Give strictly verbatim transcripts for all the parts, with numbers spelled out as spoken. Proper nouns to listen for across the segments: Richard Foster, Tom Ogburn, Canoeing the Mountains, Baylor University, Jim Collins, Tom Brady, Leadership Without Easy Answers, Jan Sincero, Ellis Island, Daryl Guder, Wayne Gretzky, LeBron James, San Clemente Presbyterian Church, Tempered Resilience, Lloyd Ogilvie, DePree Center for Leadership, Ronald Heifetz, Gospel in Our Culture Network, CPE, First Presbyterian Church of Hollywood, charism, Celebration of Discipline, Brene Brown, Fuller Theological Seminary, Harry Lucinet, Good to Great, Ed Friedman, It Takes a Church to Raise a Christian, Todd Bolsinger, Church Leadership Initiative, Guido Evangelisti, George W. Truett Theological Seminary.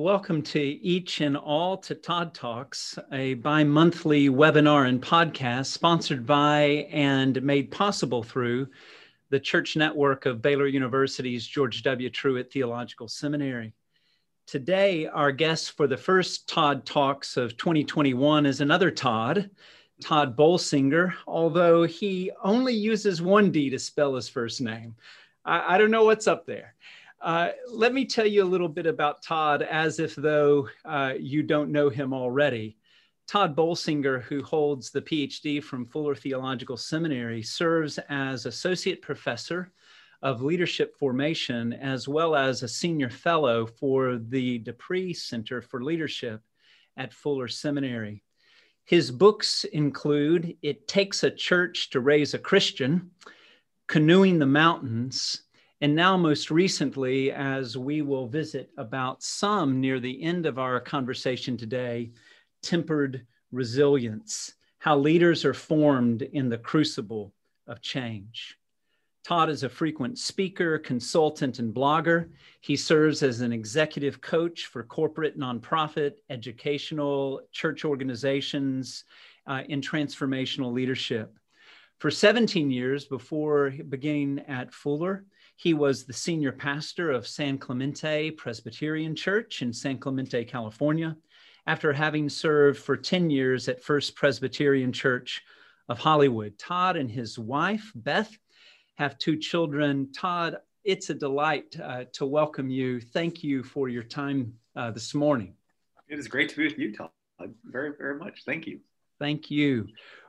Welcome to each and all to Todd Talks, a bi-monthly webinar and podcast sponsored by and made possible through the church network of Baylor University's George W. Truett Theological Seminary. Today, our guest for the first Todd Talks of twenty twenty-one is another Todd, Todd Bolsinger, although he only uses one D to spell his first name. I, I don't know what's up there. Uh, let me tell you a little bit about Todd as if though uh, you don't know him already. Todd Bolsinger, who holds the P H D from Fuller Theological Seminary, serves as Associate Professor of Leadership Formation as well as a Senior Fellow for the DePree Center for Leadership at Fuller Seminary. His books include It Takes a Church to Raise a Christian, Canoeing the Mountains, and now most recently, as we will visit about some near the end of our conversation today, Tempered Resilience, How Leaders Are Formed in the Crucible of Change. Todd is a frequent speaker, consultant, and blogger. He serves as an executive coach for corporate, nonprofit, educational, church organizations uh, in transformational leadership. For seventeen years before beginning at Fuller, he was the senior pastor of San Clemente Presbyterian Church in San Clemente, California, after having served for ten years at First Presbyterian Church of Hollywood. Todd and his wife, Beth, have two children. Todd, it's a delight uh, to welcome you. Thank you for your time uh, this morning. It is great to be with you, Todd. Very, very much. Thank you. Thank you.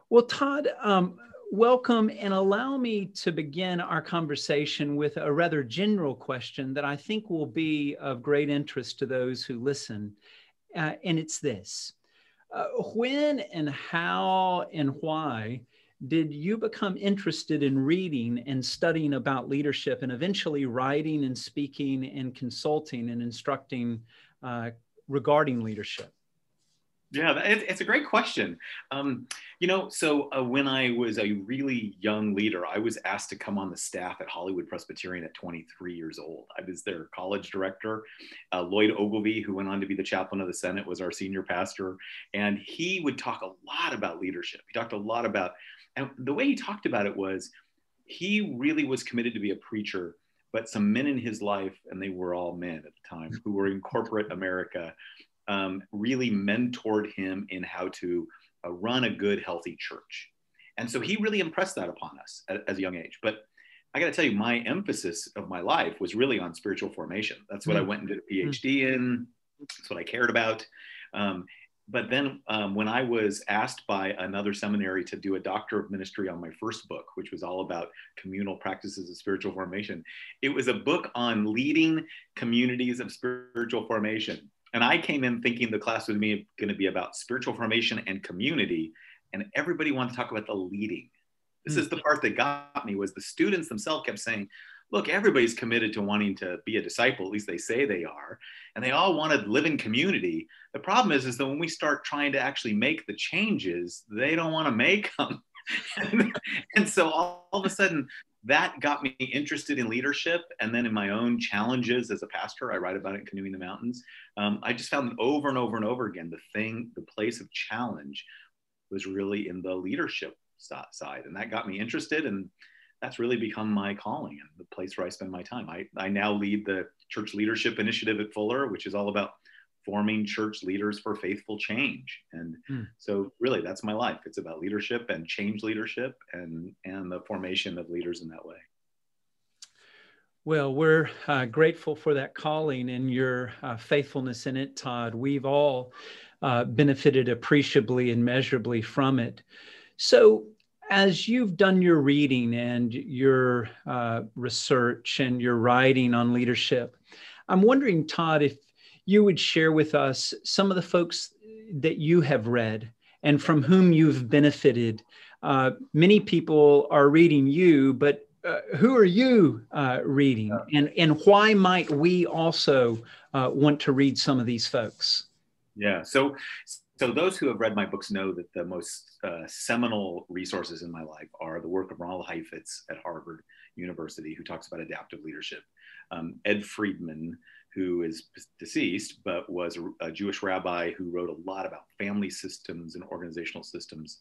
Well, Todd, um, welcome, and allow me to begin our conversation with a rather general question that I think will be of great interest to those who listen, uh, and it's this. Uh, when and how and why did you become interested in reading and studying about leadership and eventually writing and speaking and consulting and instructing uh, regarding leadership? Yeah, it's a great question. Um, you know, so uh, when I was a really young leader, I was asked to come on the staff at Hollywood Presbyterian at twenty-three years old. I was their college director. Uh, Lloyd Ogilvie, who went on to be the chaplain of the Senate, was our senior pastor. And he would talk a lot about leadership. He talked a lot about, and the way he talked about it was, he really was committed to be a preacher, but some men in his life, and they were all men at the time, who were in corporate America, Um, really mentored him in how to uh, run a good, healthy church. And so he really impressed that upon us at, as a young age. But I got to tell you, my emphasis of my life was really on spiritual formation. That's what mm-hmm. I went and did a P H D in. That's what I cared about. Um, but then um, when I was asked by another seminary to do a doctor of ministry on my first book, which was all about communal practices of spiritual formation, it was a book on leading communities of spiritual formation. And I came in thinking the class was going to be about spiritual formation and community, and everybody wanted to talk about the leading. This mm. is the part that got me, was the students themselves kept saying, look, everybody's committed to wanting to be a disciple, at least they say they are, and they all want to live in community. The problem is, is that when we start trying to actually make the changes, they don't want to make them. And so all, all of a sudden, that got me interested in leadership, and then in my own challenges as a pastor, I write about it in Canoeing the Mountains. Um, I just found that over and over and over again, the thing, the place of challenge was really in the leadership side, and that got me interested, and that's really become my calling and the place where I spend my time. I, I now lead the Church Leadership Initiative at Fuller, which is all about forming church leaders for faithful change. And mm. so really that's my life. It's about leadership and change leadership and, and the formation of leaders in that way. Well, we're uh, grateful for that calling and your uh, faithfulness in it, Todd. We've all uh, benefited appreciably and measurably from it. So as you've done your reading and your uh, research and your writing on leadership, I'm wondering, Todd, if you would share with us some of the folks that you have read and from whom you've benefited. Uh, many people are reading you, but uh, who are you uh, reading? And, and why might we also uh, want to read some of these folks? Yeah, so, so those who have read my books know that the most uh, seminal resources in my life are the work of Ronald Heifetz at Harvard University, who talks about adaptive leadership, um, Ed Friedman, who is deceased, but was a, a Jewish rabbi who wrote a lot about family systems and organizational systems.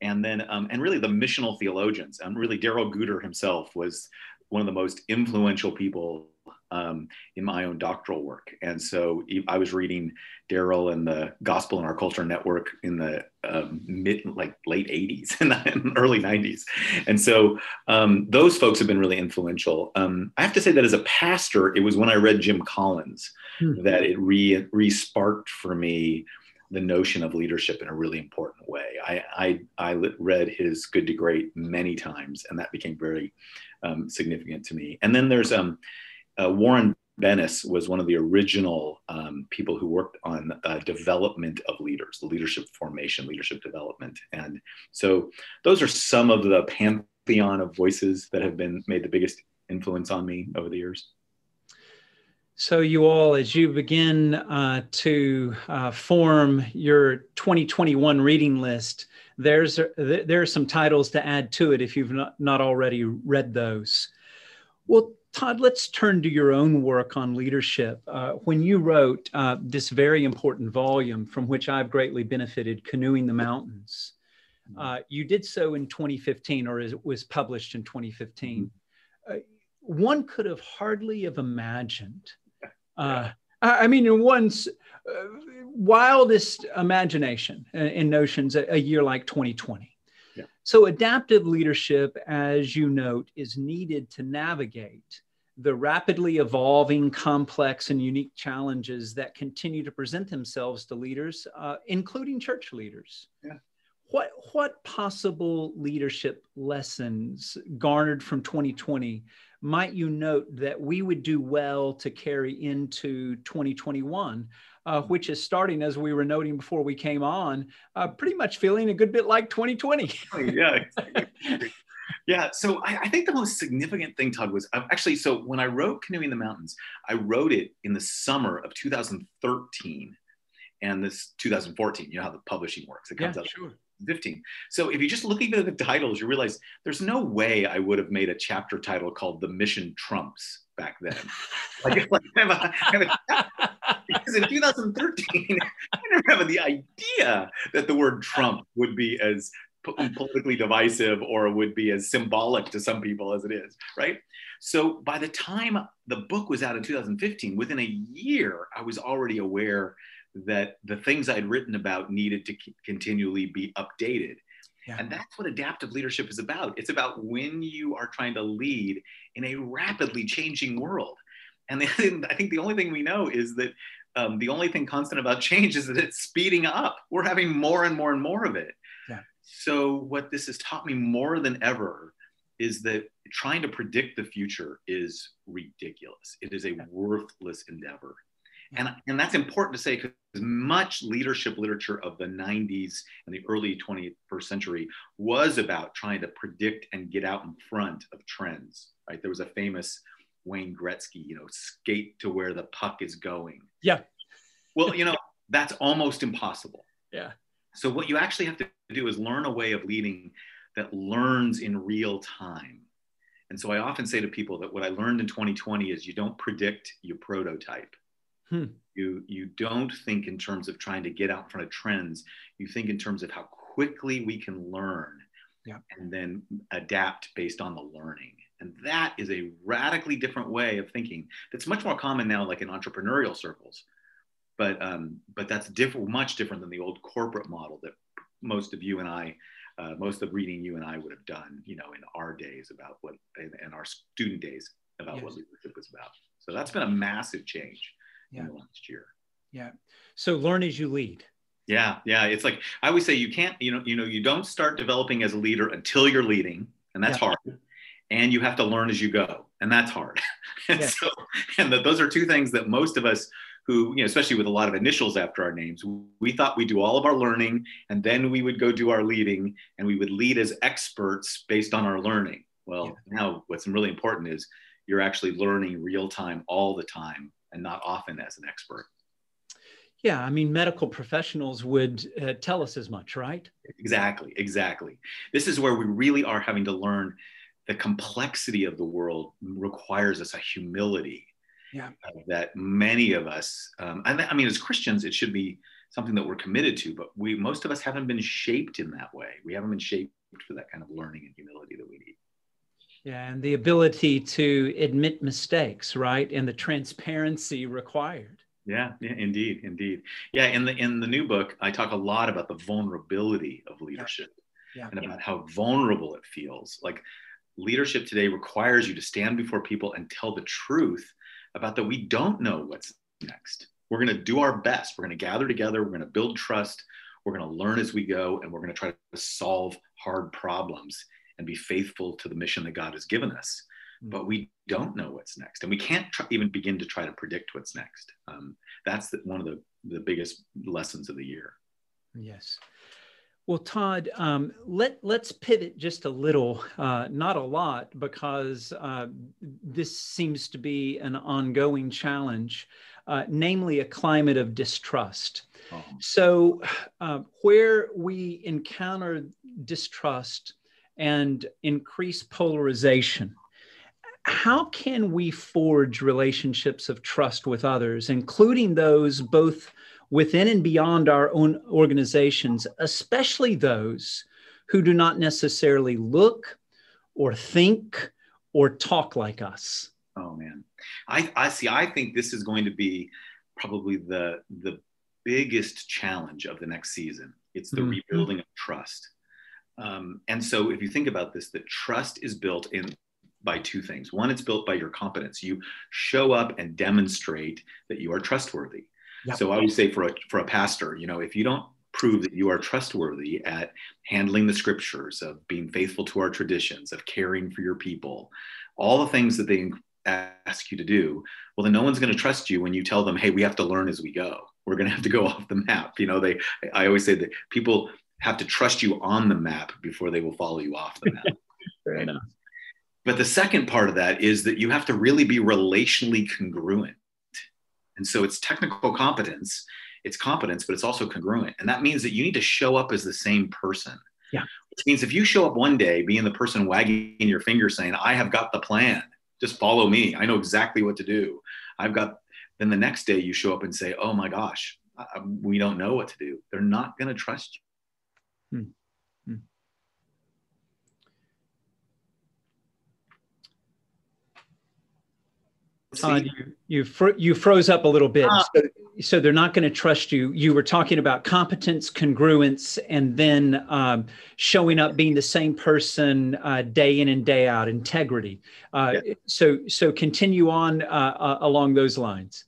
And then, um, and really the missional theologians, and um, really Daryl Guder himself was one of the most influential people um, in my own doctoral work. And so I was reading Daryl and the Gospel in Our Culture Network in the um, mid, like late eighties and the early nineties. And so um, those folks have been really influential. Um, I have to say that as a pastor, it was when I read Jim Collins hmm. that it re, re-sparked for me the notion of leadership in a really important way. I, I, I read his Good to Great many times, and that became very um, significant to me. And then there's um, uh, Warren Bennis was one of the original um, people who worked on uh, development of leaders, leadership formation, leadership development. And so those are some of the pantheon of voices that have been made the biggest influence on me over the years. So you all, as you begin uh, to uh, form your twenty twenty-one reading list, there's th there are some titles to add to it if you've not, not already read those. Well, Todd, let's turn to your own work on leadership. Uh, when you wrote uh, this very important volume from which I've greatly benefited, Canoeing the Mountains, uh, you did so in twenty fifteen, or it was published in twenty fifteen. Uh, one could have hardly have imagined Uh, I mean, in one's uh, wildest imagination and, and notions, a, a year like twenty twenty. Yeah. So adaptive leadership, as you note, is needed to navigate the rapidly evolving, complex, and unique challenges that continue to present themselves to leaders, uh, including church leaders. Yeah. What, what possible leadership lessons garnered from twenty twenty might you note that we would do well to carry into twenty twenty-one, uh, which is starting, as we were noting before we came on, uh, pretty much feeling a good bit like twenty twenty. Yeah, exactly. Yeah. So I, I think the most significant thing, Todd, was I've actually, so when I wrote Canoeing the Mountains, I wrote it in the summer of two thousand thirteen and this two thousand fourteen, you know how the publishing works. It comes yeah, out. Sure. fifteen. So if you just look at the titles, you realize there's no way I would have made a chapter title called "The Mission Trumps" back then. Like, like I have a, I have a, because in two thousand thirteen, I never had the idea that the word Trump would be as politically divisive or would be as symbolic to some people as it is, right? So by the time the book was out in two thousand fifteen, within a year, I was already aware that the things I'd written about needed to continually be updated. Yeah. And that's what adaptive leadership is about. It's about when you are trying to lead in a rapidly changing world. And then I think the only thing we know is that um, the only thing constant about change is that it's speeding up. We're having more and more and more of it. Yeah. So what this has taught me more than ever is that trying to predict the future is ridiculous. It is a yeah. worthless endeavor. And, and that's important to say because much leadership literature of the nineties and the early twenty-first century was about trying to predict and get out in front of trends, right? There was a famous Wayne Gretzky, you know, skate to where the puck is going. Yeah. Well, you know, that's almost impossible. Yeah. So what you actually have to do is learn a way of leading that learns in real time. And so I often say to people that what I learned in twenty twenty is you don't predict, you prototype. Hmm. You, you don't think in terms of trying to get out in front of trends. You think in terms of how quickly we can learn yeah. and then adapt based on the learning. And that is a radically different way of thinking that's much more common now, like in entrepreneurial circles. But, um, but that's different, much different than the old corporate model that most of you and I, uh, most of reading you and I would have done, you know, in our days about what, in, in our student days about yes. what leadership was about. So that's been a massive change. Yeah. Last year. Yeah. So learn as you lead. Yeah. Yeah. It's like, I always say you can't, you know, you know, you don't start developing as a leader until you're leading, and that's yeah. hard. And you have to learn as you go, and that's hard. and yeah. so, and the, those are two things that most of us who, you know, especially with a lot of initials after our names, we thought we'd do all of our learning and then we would go do our leading and we would lead as experts based on our learning. Well, yeah. now what's really important is you're actually learning real time all the time, and not often as an expert. Yeah, I mean, medical professionals would uh, tell us as much, right? Exactly, exactly. This is where we really are having to learn the complexity of the world requires us a humility yeah. uh, that many of us, um, and I mean, as Christians, it should be something that we're committed to, but we, most of us haven't been shaped in that way. We haven't been shaped for that kind of learning and humility that we need. Yeah, and the ability to admit mistakes, right? And the transparency required. Yeah, yeah, indeed, indeed. Yeah, in the in the new book, I talk a lot about the vulnerability of leadership yeah. Yeah. and about how vulnerable it feels. Like leadership today requires you to stand before people and tell the truth about that we don't know what's next. We're going to do our best. We're going to gather together. We're going to build trust. We're going to learn as we go, and we're going to try to solve hard problems and be faithful to the mission that God has given us. But we don't know what's next, and we can't try, even begin to try to predict what's next. Um, that's the, one of the, the biggest lessons of the year. Yes. Well, Todd, um, let, let's pivot just a little, uh, not a lot, because uh, this seems to be an ongoing challenge, uh, namely a climate of distrust. Oh. So uh, where we encounter distrust and increased polarization, how can we forge relationships of trust with others, including those both within and beyond our own organizations, especially those who do not necessarily look or think or talk like us? Oh, man. I, I see. I think this is going to be probably the, the biggest challenge of the next season. It's the mm-hmm. rebuilding of trust. Um, and so if you think about this, that trust is built in by two things. One, it's built by your competence. You show up and demonstrate that you are trustworthy. Yep. So I would say for a, for a pastor, you know, if you don't prove that you are trustworthy at handling the scriptures, of being faithful to our traditions, of caring for your people, all the things that they ask you to do, well, then no one's going to trust you when you tell them, hey, we have to learn as we go. We're going to have to go off the map. You know, they, I always say that people have to trust you on the map before they will follow you off the map. Fair enough. But the second part of that is that you have to really be relationally congruent. And so it's technical competence, it's competence, but it's also congruent. And that means that you need to show up as the same person. Yeah. Which means if you show up one day being the person wagging your finger saying, I have got the plan, just follow me, I know exactly what to do, I've got, then the next day you show up and say, oh my gosh, I, we don't know what to do. They're not gonna trust you. Hmm. Todd, you you, fr you froze up a little bit, ah. so, so they're not going to trust you. You were talking about competence, congruence, and then um, showing up, being the same person uh, day in and day out, integrity. Uh, yeah. So so continue on uh, uh, along those lines.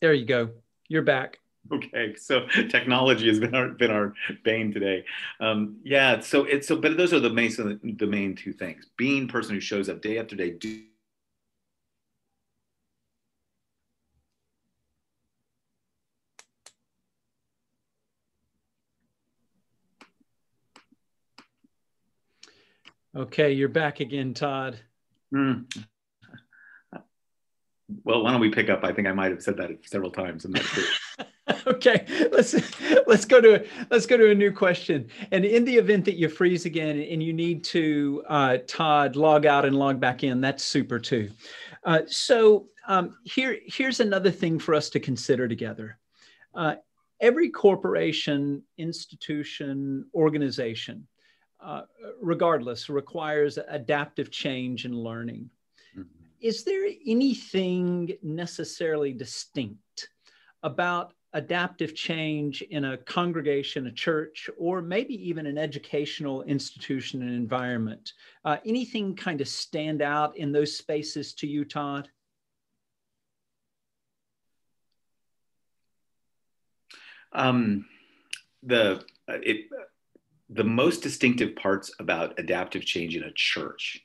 There you go. You're back. Okay, so technology has been our been our bane today. Um, yeah, so it's so, but those are the main so the main two things: being person who shows up day after day, do, okay, you're back again, Todd. Mm. Well, why don't we pick up? I think I might have said that several times. I'm not sure. Okay, let's let's go to let's go to a new question. And in the event that you freeze again and you need to, uh, Todd, log out and log back in, that's super too. Uh, so um, here here's another thing for us to consider together. Uh, every corporation, institution, organization, uh, regardless, requires adaptive change and learning. Mm-hmm. Is there anything necessarily distinct about adaptive change in a congregation, a church, or maybe even an educational institution and environment? Uh, anything kind of stand out in those spaces to you, Todd? Um, the, it, the most distinctive parts about adaptive change in a church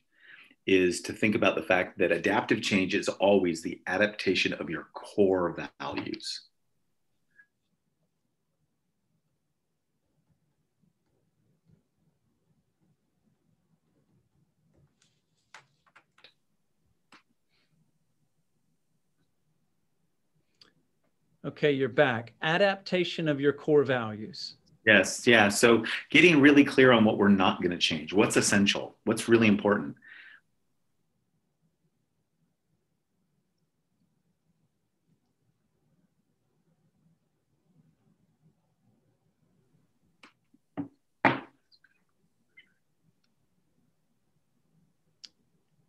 is to think about the fact that adaptive change is always the adaptation of your core values. Okay, you're back. Adaptation of your core values. Yes, yeah. So getting really clear on what we're not going to change, what's essential, what's really important.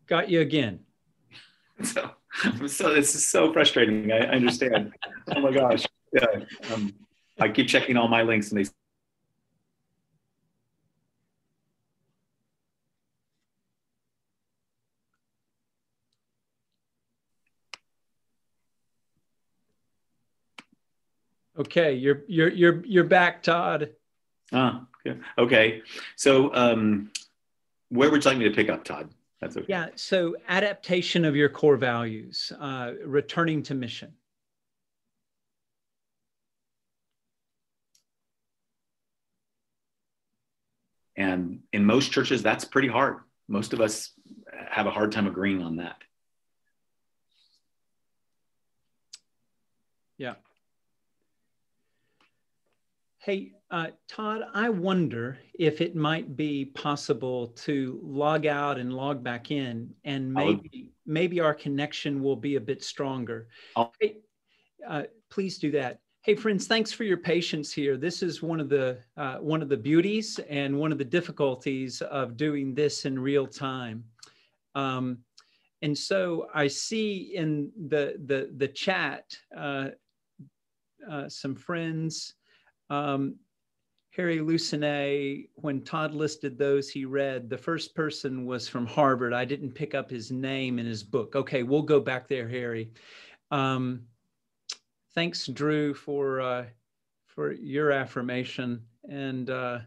Got you again. So, so this is so frustrating. I, I understand. Oh my gosh. Yeah. Um, I keep checking all my links and they. Okay, you're you're you're you're back, Todd. Ah, yeah. Okay. So, um, where would you like me to pick up, Todd? That's okay. Yeah, so adaptation of your core values, uh, returning to mission. And in most churches, that's pretty hard. Most of us have a hard time agreeing on that. Yeah. Hey, uh, Todd, I wonder if it might be possible to log out and log back in, and maybe maybe our connection will be a bit stronger. Hey, uh, please do that. Hey, friends, thanks for your patience here. This is one of the uh, one of the beauties and one of the difficulties of doing this in real time. Um, and so I see in the the the chat uh, uh, some friends. Um, Harry Lucinet, when Todd listed those he read, the first person was from Harvard. I didn't pick up his name in his book. Okay, we'll go back there, Harry. Um, thanks, Drew, for, uh, for your affirmation. And uh,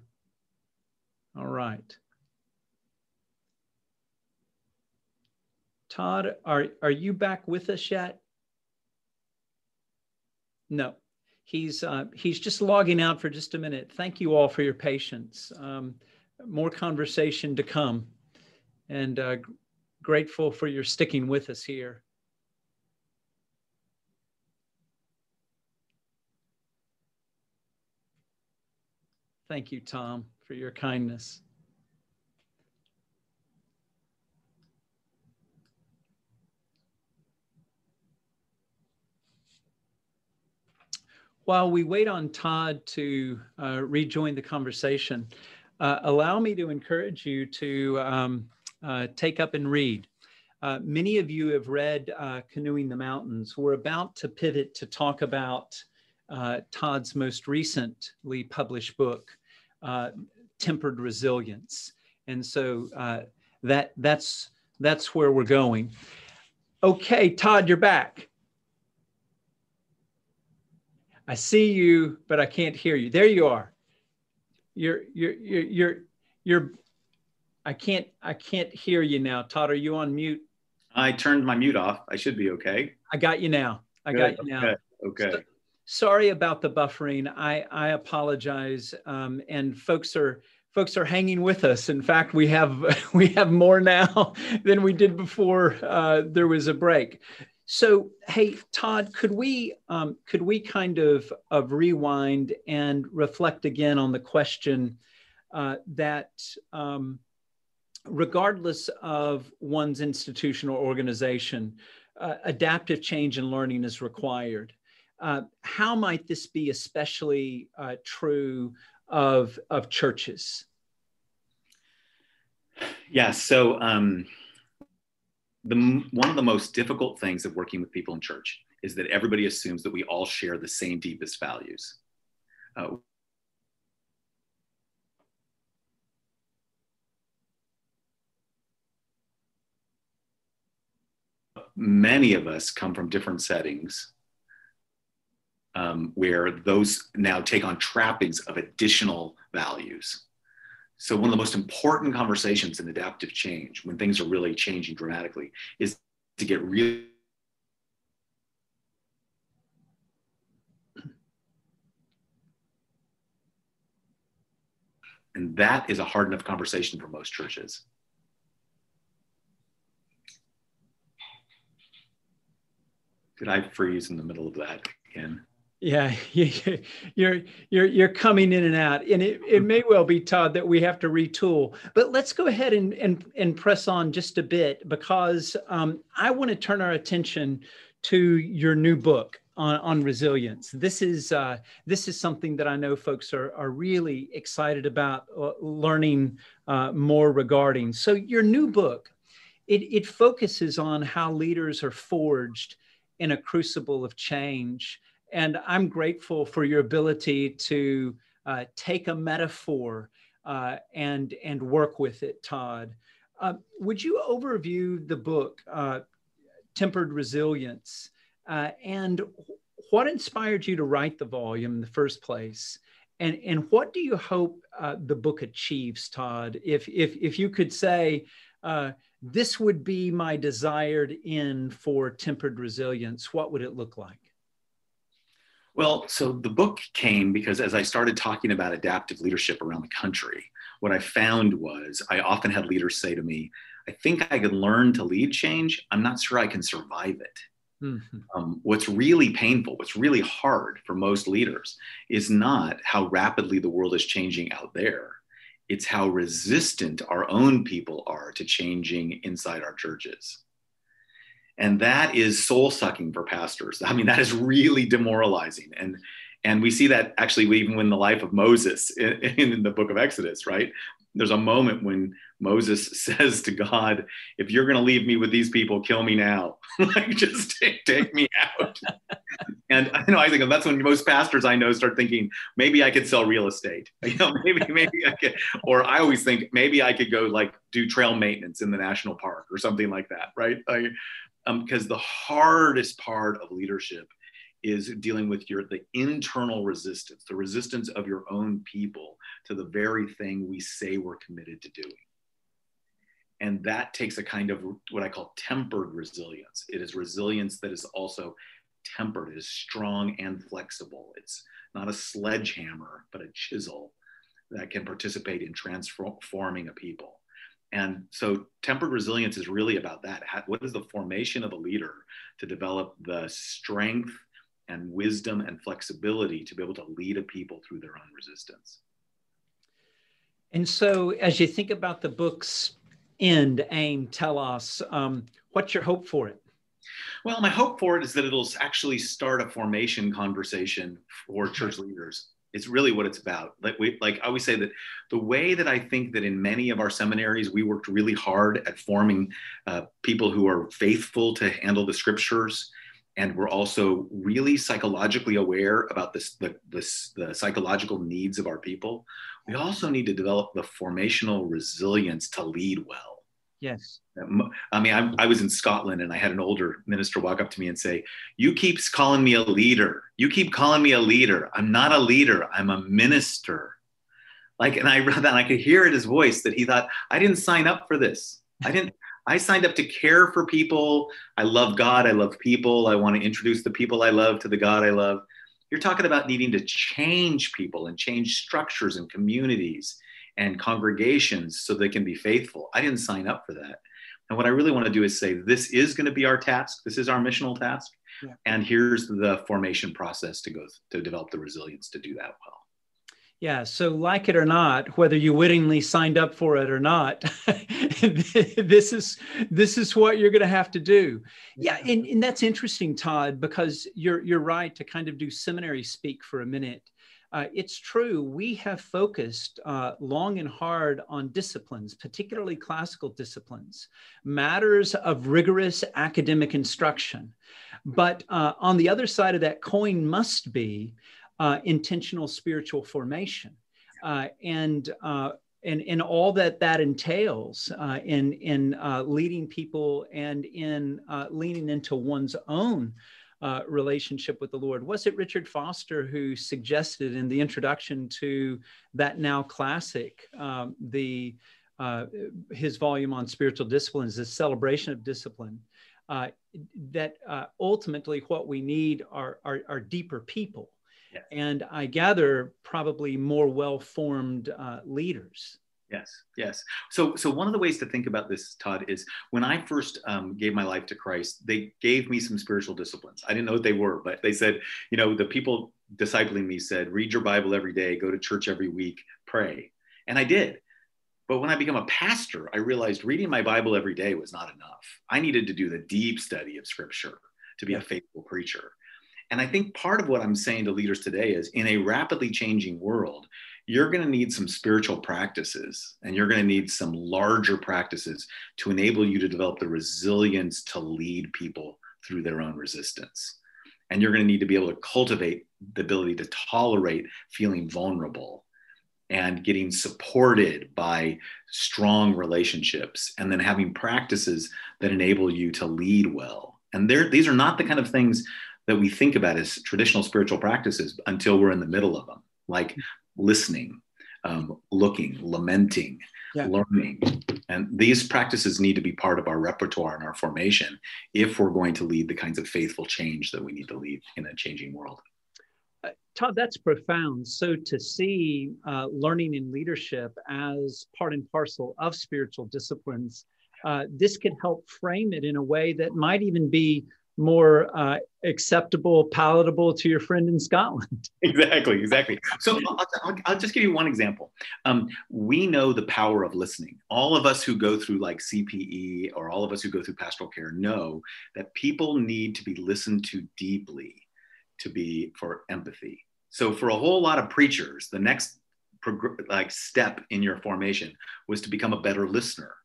all right. Todd, are, are you back with us yet? No. He's, uh, he's just logging out for just a minute. Thank you all for your patience. Um, more conversation to come, and uh, grateful for your sticking with us here. Thank you, Tom, for your kindness. While we wait on Todd to uh, rejoin the conversation, uh, allow me to encourage you to um, uh, take up and read. Uh, many of you have read uh, Canoeing the Mountains. We're about to pivot to talk about uh, Todd's most recently published book, uh, Tempered Resilience. And so uh, that, that's, that's where we're going. Okay, Todd, you're back. I see you, but I can't hear you. There you are. You're, you're, you're, you're, you're, I can't, I can't hear you now. Todd, are you on mute? I turned my mute off. I should be okay. I got you now. I Good. got you now. Okay. So, sorry about the buffering. I, I apologize. Um, and folks are, folks are hanging with us. In fact, we have, we have more now than we did before uh, there was a break. So, hey, Todd, could we um, could we kind of, of rewind and reflect again on the question uh, that um, regardless of one's institution or organization, uh, adaptive change and learning is required. Uh, how might this be especially uh, true of, of churches? Yeah, so... Um... The, one of the most difficult things of working with people in church is that everybody assumes that we all share the same deepest values. Uh, many of us come from different settings um, where those now take on trappings of additional values. So one of the most important conversations in adaptive change, when things are really changing dramatically, is to get real. And that is a hard enough conversation for most churches. Did I freeze in the middle of that again? Yeah, you're you're you're coming in and out, and it, it may well be, Todd, that we have to retool. But let's go ahead and and, and press on just a bit, because um, I want to turn our attention to your new book on, on resilience. This is uh, this is something that I know folks are are really excited about learning uh, more regarding. So your new book, it it focuses on how leaders are forged in a crucible of change. And I'm grateful for your ability to uh, take a metaphor uh, and, and work with it, Todd. Uh, would you overview the book, uh, Tempered Resilience, uh, and what inspired you to write the volume in the first place? And, and what do you hope uh, the book achieves, Todd? If, if, if you could say, uh, this would be my desired end for Tempered Resilience, what would it look like? Well, so the book came because as I started talking about adaptive leadership around the country, what I found was I often had leaders say to me, I think I could learn to lead change. I'm not sure I can survive it. Mm-hmm. Um, what's really painful, what's really hard for most leaders is not how rapidly the world is changing out there. It's how resistant our own people are to changing inside our churches. And that is soul-sucking for pastors. I mean, that is really demoralizing. And, and we see that actually even in the life of Moses in, in the book of Exodus, right? There's a moment when Moses says to God, if you're going to leave me with these people, kill me now. Like, just take, take me out. And you know, I think that's when most pastors I know start thinking, maybe I could sell real estate. You know, maybe, maybe I could, or I always think maybe I could go like do trail maintenance in the national park or something like that, right? Like, because um, the hardest part of leadership is dealing with your the internal resistance, the resistance of your own people to the very thing we say we're committed to doing. And that takes a kind of what I call tempered resilience. It is resilience that is also tempered. It is strong and flexible. It's not a sledgehammer, but a chisel that can participate in transforming a people. And so tempered resilience is really about that. How, what is the formation of a leader to develop the strength and wisdom and flexibility to be able to lead a people through their own resistance? And so as you think about the book's end, aim, tell us, um, what's your hope for it? Well, my hope for it is that it'll actually start a formation conversation for church leaders. It's really what it's about. Like, we, like I always say that the way that I think that in many of our seminaries, we worked really hard at forming uh, people who are faithful to handle the scriptures. And we're also really psychologically aware about this, the, this, the psychological needs of our people. We also need to develop the formational resilience to lead well. Yes. I mean, I, I was in Scotland and I had an older minister walk up to me and say, you keep calling me a leader. You keep calling me a leader. I'm not a leader. I'm a minister. Like, and I read that and I could hear in his voice that he thought, I didn't sign up for this. I didn't. I signed up to care for people. I love God. I love people. I want to introduce the people I love to the God I love. You're talking about needing to change people and change structures and communities and congregations so they can be faithful. I didn't sign up for that. And what I really want to do is say, this is going to be our task. This is our missional task. Yeah. And here's the formation process to go to develop the resilience to do that well. Yeah. So like it or not, whether you wittingly signed up for it or not, this is this is what you're going to have to do. Yeah. And, and that's interesting, Todd, because you're, you're right to kind of do seminary speak for a minute. Uh, it's true. We have focused uh, long and hard on disciplines, particularly classical disciplines, matters of rigorous academic instruction. But uh, on the other side of that coin must be Uh, intentional spiritual formation uh, and, uh, and, and all that that entails uh, in, in uh, leading people and in uh, leaning into one's own uh, relationship with the Lord. Was it Richard Foster who suggested in the introduction to that now classic, um, the, uh, his volume on spiritual disciplines, the Celebration of Discipline, uh, that uh, ultimately what we need are, are, are deeper people. And I gather probably more well-formed uh, leaders. Yes, yes. So, so one of the ways to think about this, Todd, is when I first um, gave my life to Christ, they gave me some spiritual disciplines. I didn't know what they were, but they said, you know, the people discipling me said, read your Bible every day, go to church every week, pray. And I did. But when I became a pastor, I realized reading my Bible every day was not enough. I needed to do the deep study of scripture to be a faithful preacher. And I think part of what I'm saying to leaders today is, in a rapidly changing world, you're going to need some spiritual practices, and you're going to need some larger practices to enable you to develop the resilience to lead people through their own resistance. And you're going to need to be able to cultivate the ability to tolerate feeling vulnerable and getting supported by strong relationships, and then having practices that enable you to lead well. And these are not the kind of things that we think about as traditional spiritual practices until we're in the middle of them, like listening, um, looking, lamenting, yeah. learning. And these practices need to be part of our repertoire and our formation if we're going to lead the kinds of faithful change that we need to lead in a changing world. Todd, that's profound. So to see uh, learning and leadership as part and parcel of spiritual disciplines, uh, this could help frame it in a way that might even be more uh, acceptable, palatable to your friend in Scotland. Exactly, exactly. So I'll, I'll, I'll just give you one example. Um, we know the power of listening. All of us who go through like C P E, or all of us who go through pastoral care, know that people need to be listened to deeply to be for empathy. So for a whole lot of preachers, the next prog- like step in your formation was to become a better listener.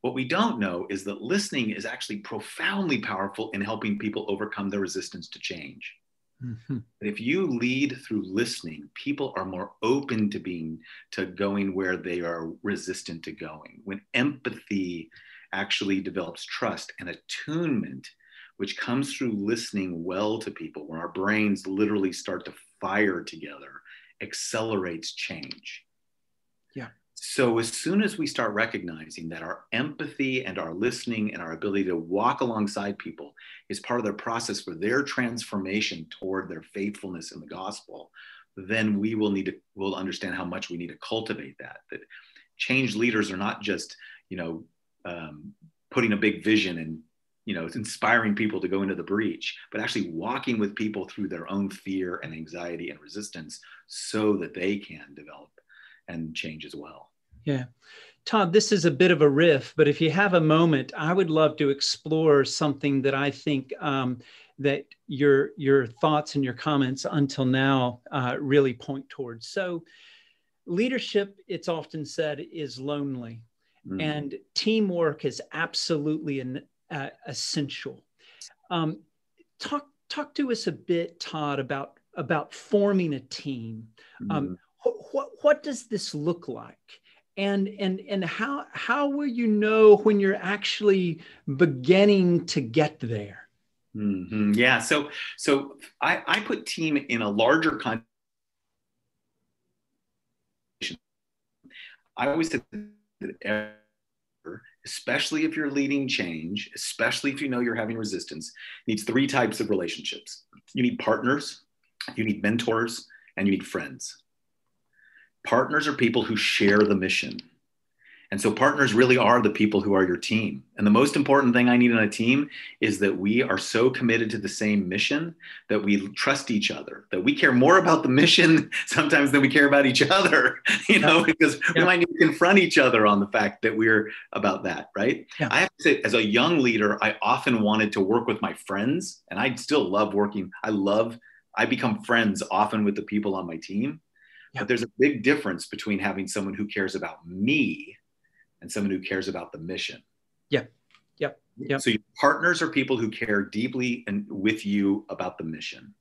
What we don't know is that listening is actually profoundly powerful in helping people overcome their resistance to change. Mm-hmm. But if you lead through listening, people are more open to being, to going where they are resistant to going. When empathy actually develops trust and attunement, which comes through listening well to people, when our brains literally start to fire together, accelerates change. Yeah. So as soon as we start recognizing that our empathy and our listening and our ability to walk alongside people is part of their process for their transformation toward their faithfulness in the gospel, then we will need to, we'll understand how much we need to cultivate that. That change leaders are not just, you know, um, putting a big vision and, you know, it's inspiring people to go into the breach, but actually walking with people through their own fear and anxiety and resistance so that they can develop and change as well. Yeah. Todd, this is a bit of a riff, but if you have a moment, I would love to explore something that I think um, that your, your thoughts and your comments until now uh, really point towards. So leadership, it's often said, is lonely, mm-hmm. and teamwork is absolutely an Uh, essential. Um, talk talk to us a bit, Todd, about about forming a team. Um, mm. wh- wh- what does this look like? And and and how how will you know when you're actually beginning to get there? Mm-hmm. Yeah. So so I, I put team in a larger context. I always said that every, especially if you're leading change, especially if you know you're having resistance, needs three types of relationships. You need partners, you need mentors, and you need friends. Partners are people who share the mission. And so partners really are the people who are your team. And the most important thing I need in a team is that we are so committed to the same mission that we trust each other, that we care more about the mission sometimes than we care about each other, you know, yeah. because yeah. we might need to confront each other on the fact that we're about that, right? Yeah. I have to say, as a young leader, I often wanted to work with my friends, and I still love working. I love, I become friends often with the people on my team, yeah. but there's a big difference between having someone who cares about me and someone who cares about the mission. Yeah, yep, yep. So your partners are people who care deeply and with you about the mission.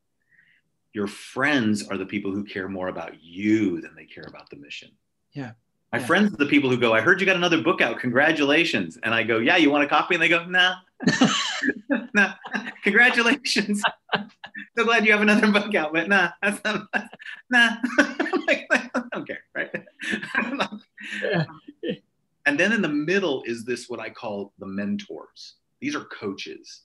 Your friends are the people who care more about you than they care about the mission. Yeah. My yeah. friends are the people who go, I heard you got another book out, congratulations. And I go, yeah, you want a copy? And they go, nah, nah, congratulations. So glad you have another book out, but nah, that's not, nah, I'm like, I don't care, right? yeah. And then in the middle is this, what I call the mentors. These are coaches.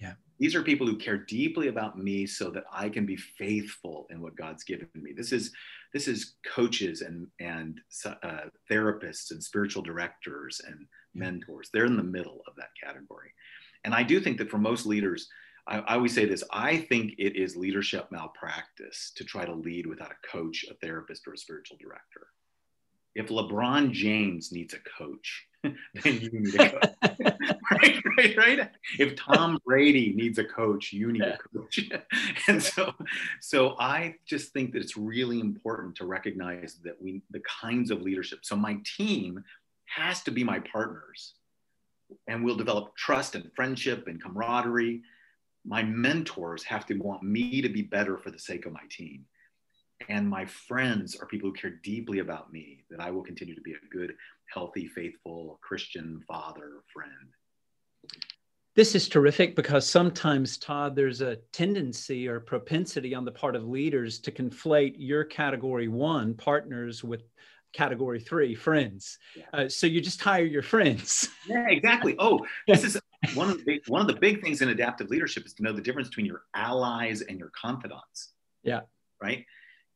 Yeah. These are people who care deeply about me so that I can be faithful in what God's given me. This is this is coaches and, and uh, therapists and spiritual directors and mentors. They're in the middle of that category. And I do think that for most leaders, I, I always say this, I think it is leadership malpractice to try to lead without a coach, a therapist, or a spiritual director. If LeBron James needs a coach, then you need a coach, right, right, right? If Tom Brady needs a coach, you need yeah. a coach. And so, so I just think that it's really important to recognize that we, the kinds of leadership. So my team has to be my partners, and we'll develop trust and friendship and camaraderie. My mentors have to want me to be better for the sake of my team. And my friends are people who care deeply about me, that I will continue to be a good, healthy, faithful Christian father, friend. This is terrific, because sometimes, Todd, there's a tendency or propensity on the part of leaders to conflate your category one, partners, with category three, friends. Yeah. Uh, so you just hire your friends. Yeah, exactly. Oh, this is one of the big, one of the big things in adaptive leadership is to know the difference between your allies and your confidants. Yeah. Right?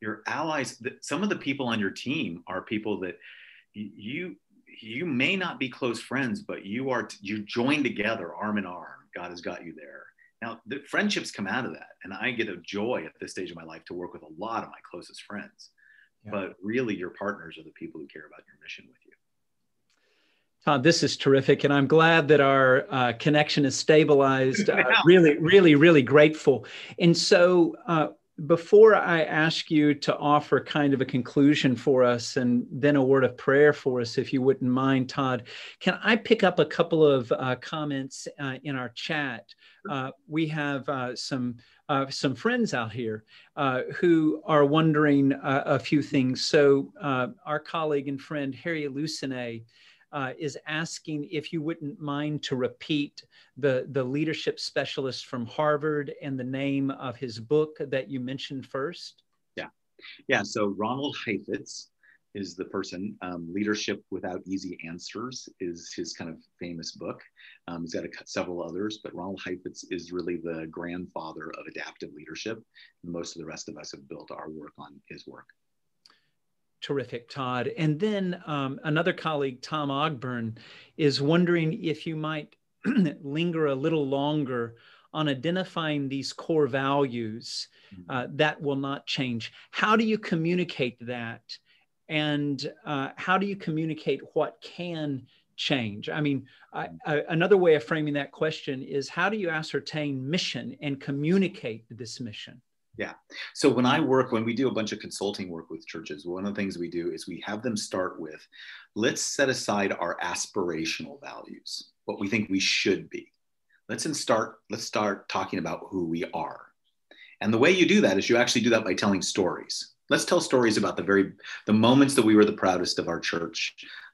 Your allies, some of the people on your team are people that you you may not be close friends, but you are you join together arm in arm. God has got you there. Now, the friendships come out of that. And I get a joy at this stage of my life to work with a lot of my closest friends. Yeah. But really, your partners are the people who care about your mission with you. Todd, this is terrific. And I'm glad that our uh, connection is stabilized. Uh, really, really, really grateful. And so, uh, before I ask you to offer kind of a conclusion for us and then a word of prayer for us, if you wouldn't mind, Todd, can I pick up a couple of uh, comments uh, in our chat? Uh, we have uh, some uh, some friends out here uh, who are wondering uh, a few things. So uh, our colleague and friend, Harry Lucene, Uh, is asking if you wouldn't mind to repeat the, the leadership specialist from Harvard and the name of his book that you mentioned first. Yeah, yeah. So Ronald Heifetz is the person. Um, Leadership Without Easy Answers is his kind of famous book. Um, he's got a, several others, but Ronald Heifetz is really the grandfather of adaptive leadership. Most of the rest of us have built our work on his work. Terrific, Todd. And then um, another colleague, Tom Ogburn, is wondering if you might linger a little longer on identifying these core values uh, that will not change. How do you communicate that? And uh, how do you communicate what can change? I mean, I, I, another way of framing that question is, how do you ascertain mission and communicate this mission? Yeah. So when I work, when we do a bunch of consulting work with churches, one of the things we do is we have them start with, let's set aside our aspirational values, what we think we should be. Let's start, let's start talking about who we are. And the way you do that is you actually do that by telling stories. Let's tell stories about the very, the moments that we were the proudest of our church,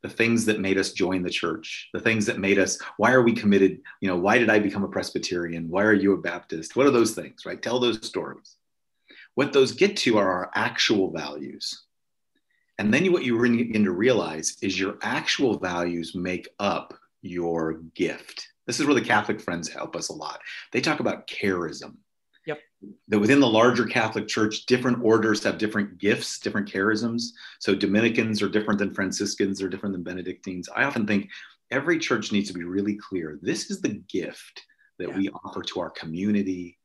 the things that made us join the church, the things that made us, why are we committed? You know, why did I become a Presbyterian? Why are you a Baptist? What are those things, right? Tell those stories. What those get to are our actual values. And then what you begin to realize is your actual values make up your gift. This is where the Catholic friends help us a lot. They talk about charism. Yep. That within the larger Catholic Church, different orders have different gifts, different charisms. So Dominicans are different than Franciscans, they're different than Benedictines. I often think every church needs to be really clear. This is the gift that yeah. we offer to our community.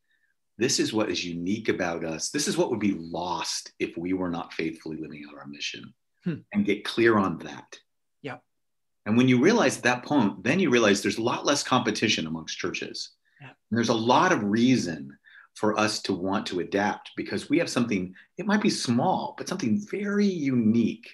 This is what is unique about us. This is what would be lost if we were not faithfully living out our mission. Hmm. And get clear on that. Yeah. And when you realize that point, then you realize there's a lot less competition amongst churches. Yeah. And there's a lot of reason for us to want to adapt, because we have something, it might be small, but something very unique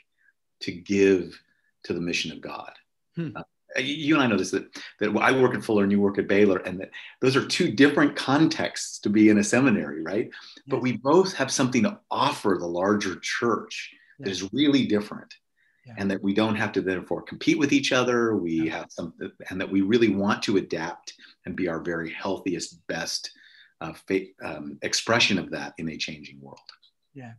to give to the mission of God. Hmm. Uh, You and I know this, that, that I work at Fuller and you work at Baylor, and that those are two different contexts to be in a seminary, right? Yeah. But we both have something to offer the larger church yeah. that is really different, yeah. and that we don't have to therefore compete with each other. We yeah. have some, and that we really want to adapt and be our very healthiest, best uh, fa- um, expression of that in a changing world. Yeah.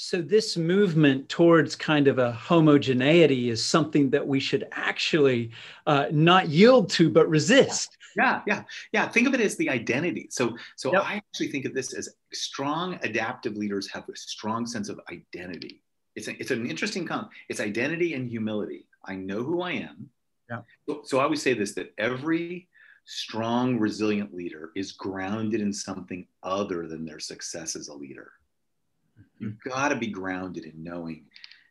So this movement towards kind of a homogeneity is something that we should actually uh, not yield to, but resist. Yeah, yeah, yeah. Think of it as the identity. So, so yep. I actually think of this as strong adaptive leaders have a strong sense of identity. It's, a, it's an interesting comp. It's identity and humility. I know who I am. Yeah. So, so I always say this, that every strong, resilient leader is grounded in something other than their success as a leader. You've got to be grounded in knowing.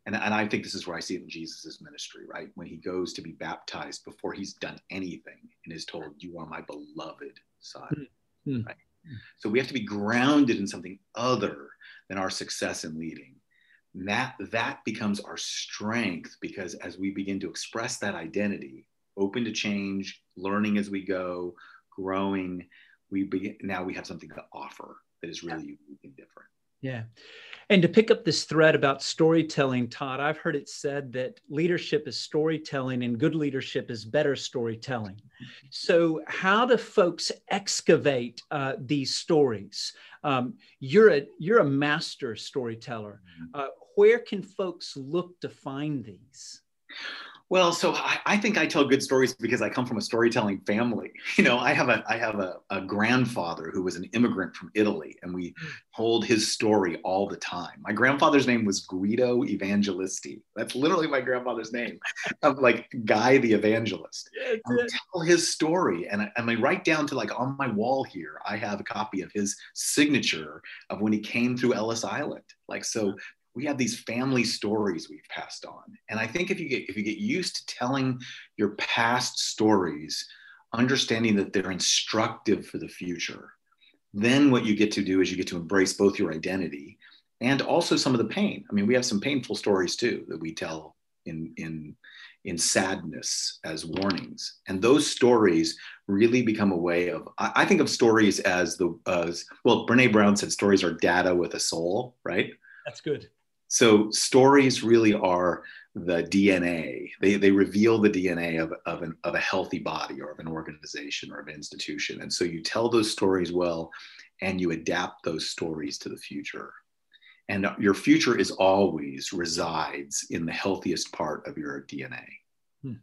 And, and I think this is where I see it in Jesus's ministry, right? When he goes to be baptized, before he's done anything and is told, you are my beloved son, mm-hmm. right? So we have to be grounded in something other than our success in leading. And that, that becomes our strength, because as we begin to express that identity, open to change, learning as we go, growing, we begin, now we have something to offer that is really unique and different. Yeah. And to pick up this thread about storytelling, Todd, I've heard it said that leadership is storytelling and good leadership is better storytelling. So how do folks excavate uh, these stories? Um, you're a, you're a master storyteller. Uh, where can folks look to find these? Well, so I, I think I tell good stories because I come from a storytelling family. You know, I have a I have a, a grandfather who was an immigrant from Italy, and we told his story all the time. My grandfather's name was Guido Evangelisti. That's literally my grandfather's name. I'm like Guy the Evangelist. I tell his story, and I, I mean, right down to like on my wall here, I have a copy of his signature of when he came through Ellis Island. Like so. We have these family stories we've passed on. And I think if you get if you get used to telling your past stories, understanding that they're instructive for the future, then what you get to do is you get to embrace both your identity and also some of the pain. I mean, we have some painful stories too that we tell in, in, in sadness as warnings. And those stories really become a way of, I, I think of stories as the, as, well, Brene Brown said stories are data with a soul, right? That's good. So stories really are the D N A. They, they reveal the D N A of, of, an, of a healthy body or of an organization or of an institution. And so you tell those stories well, and you adapt those stories to the future. And your future is always resides in the healthiest part of your D N A. Hmm.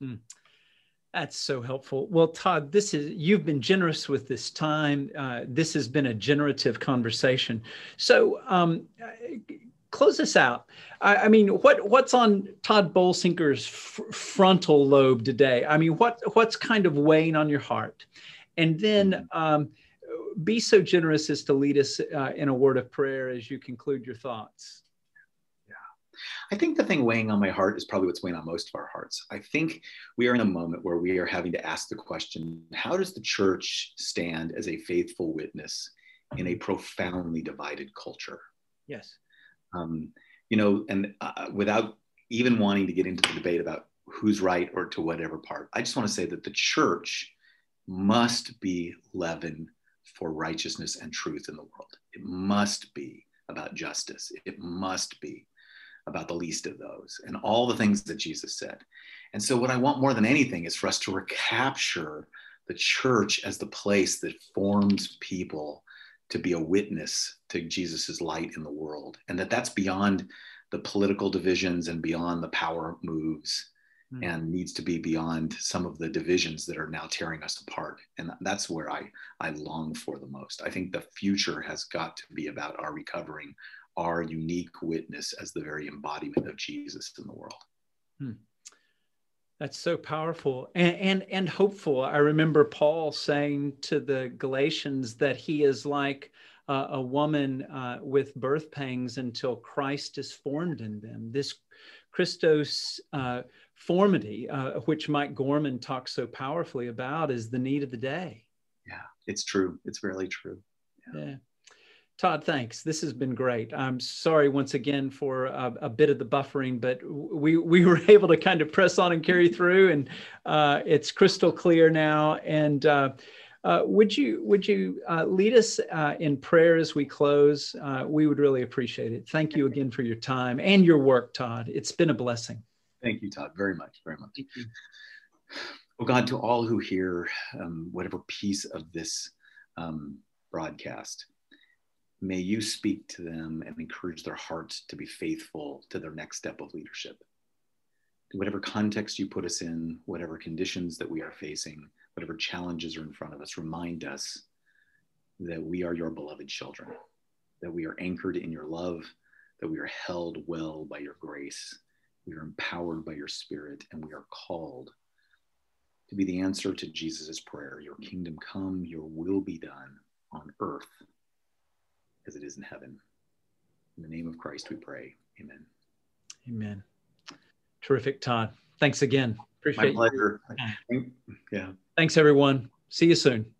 Hmm. That's so helpful. Well, Todd, this is you've been generous with this time. Uh, this has been a generative conversation. So um, close us out. I, I mean, what what's on Todd Bolsinger's f- frontal lobe today? I mean, what what's kind of weighing on your heart? And then um, be so generous as to lead us uh, in a word of prayer as you conclude your thoughts. I think the thing weighing on my heart is probably what's weighing on most of our hearts. I think we are in a moment where we are having to ask the question, how does the church stand as a faithful witness in a profoundly divided culture? Yes. Um, you know, and uh, without even wanting to get into the debate about who's right or to whatever part, I just want to say that the church must be leaven for righteousness and truth in the world. It must be about justice. It must be about the least of those and all the things that Jesus said. And so what I want more than anything is for us to recapture the church as the place that forms people to be a witness to Jesus's light in the world. And that that's beyond the political divisions and beyond the power moves mm. and needs to be beyond some of the divisions that are now tearing us apart. And that's where I, I long for the most. I think the future has got to be about our recovering our unique witness as the very embodiment of Jesus in the world. Hmm. That's so powerful and, and, and hopeful. I remember Paul saying to the Galatians that he is like uh, a woman uh, with birth pangs until Christ is formed in them. This Christos uh, formity, uh, which Mike Gorman talks so powerfully about, is the need of the day. Yeah, it's true. It's really true. Yeah. yeah. Todd, thanks. This has been great. I'm sorry once again for a, a bit of the buffering, but we we were able to kind of press on and carry through, and uh, it's crystal clear now. And uh, uh, would you would you uh, lead us uh, in prayer as we close? Uh, we would really appreciate it. Thank you again for your time and your work, Todd. It's been a blessing. Thank you, Todd, very much, very much. Thank you. Oh God, to all who hear um, whatever piece of this um, broadcast, May you speak to them and encourage their hearts to be faithful to their next step of leadership. Whatever context you put us in, whatever conditions that we are facing, whatever challenges are in front of us, remind us that we are your beloved children, that we are anchored in your love, that we are held well by your grace, we are empowered by your spirit, and we are called to be the answer to Jesus's prayer, your kingdom come, your will be done on earth as it is in heaven. In the name of Christ we pray, amen. Amen. Terrific, Todd. Thanks again. Appreciate it. My pleasure. You. Yeah. Thanks, everyone. See you soon.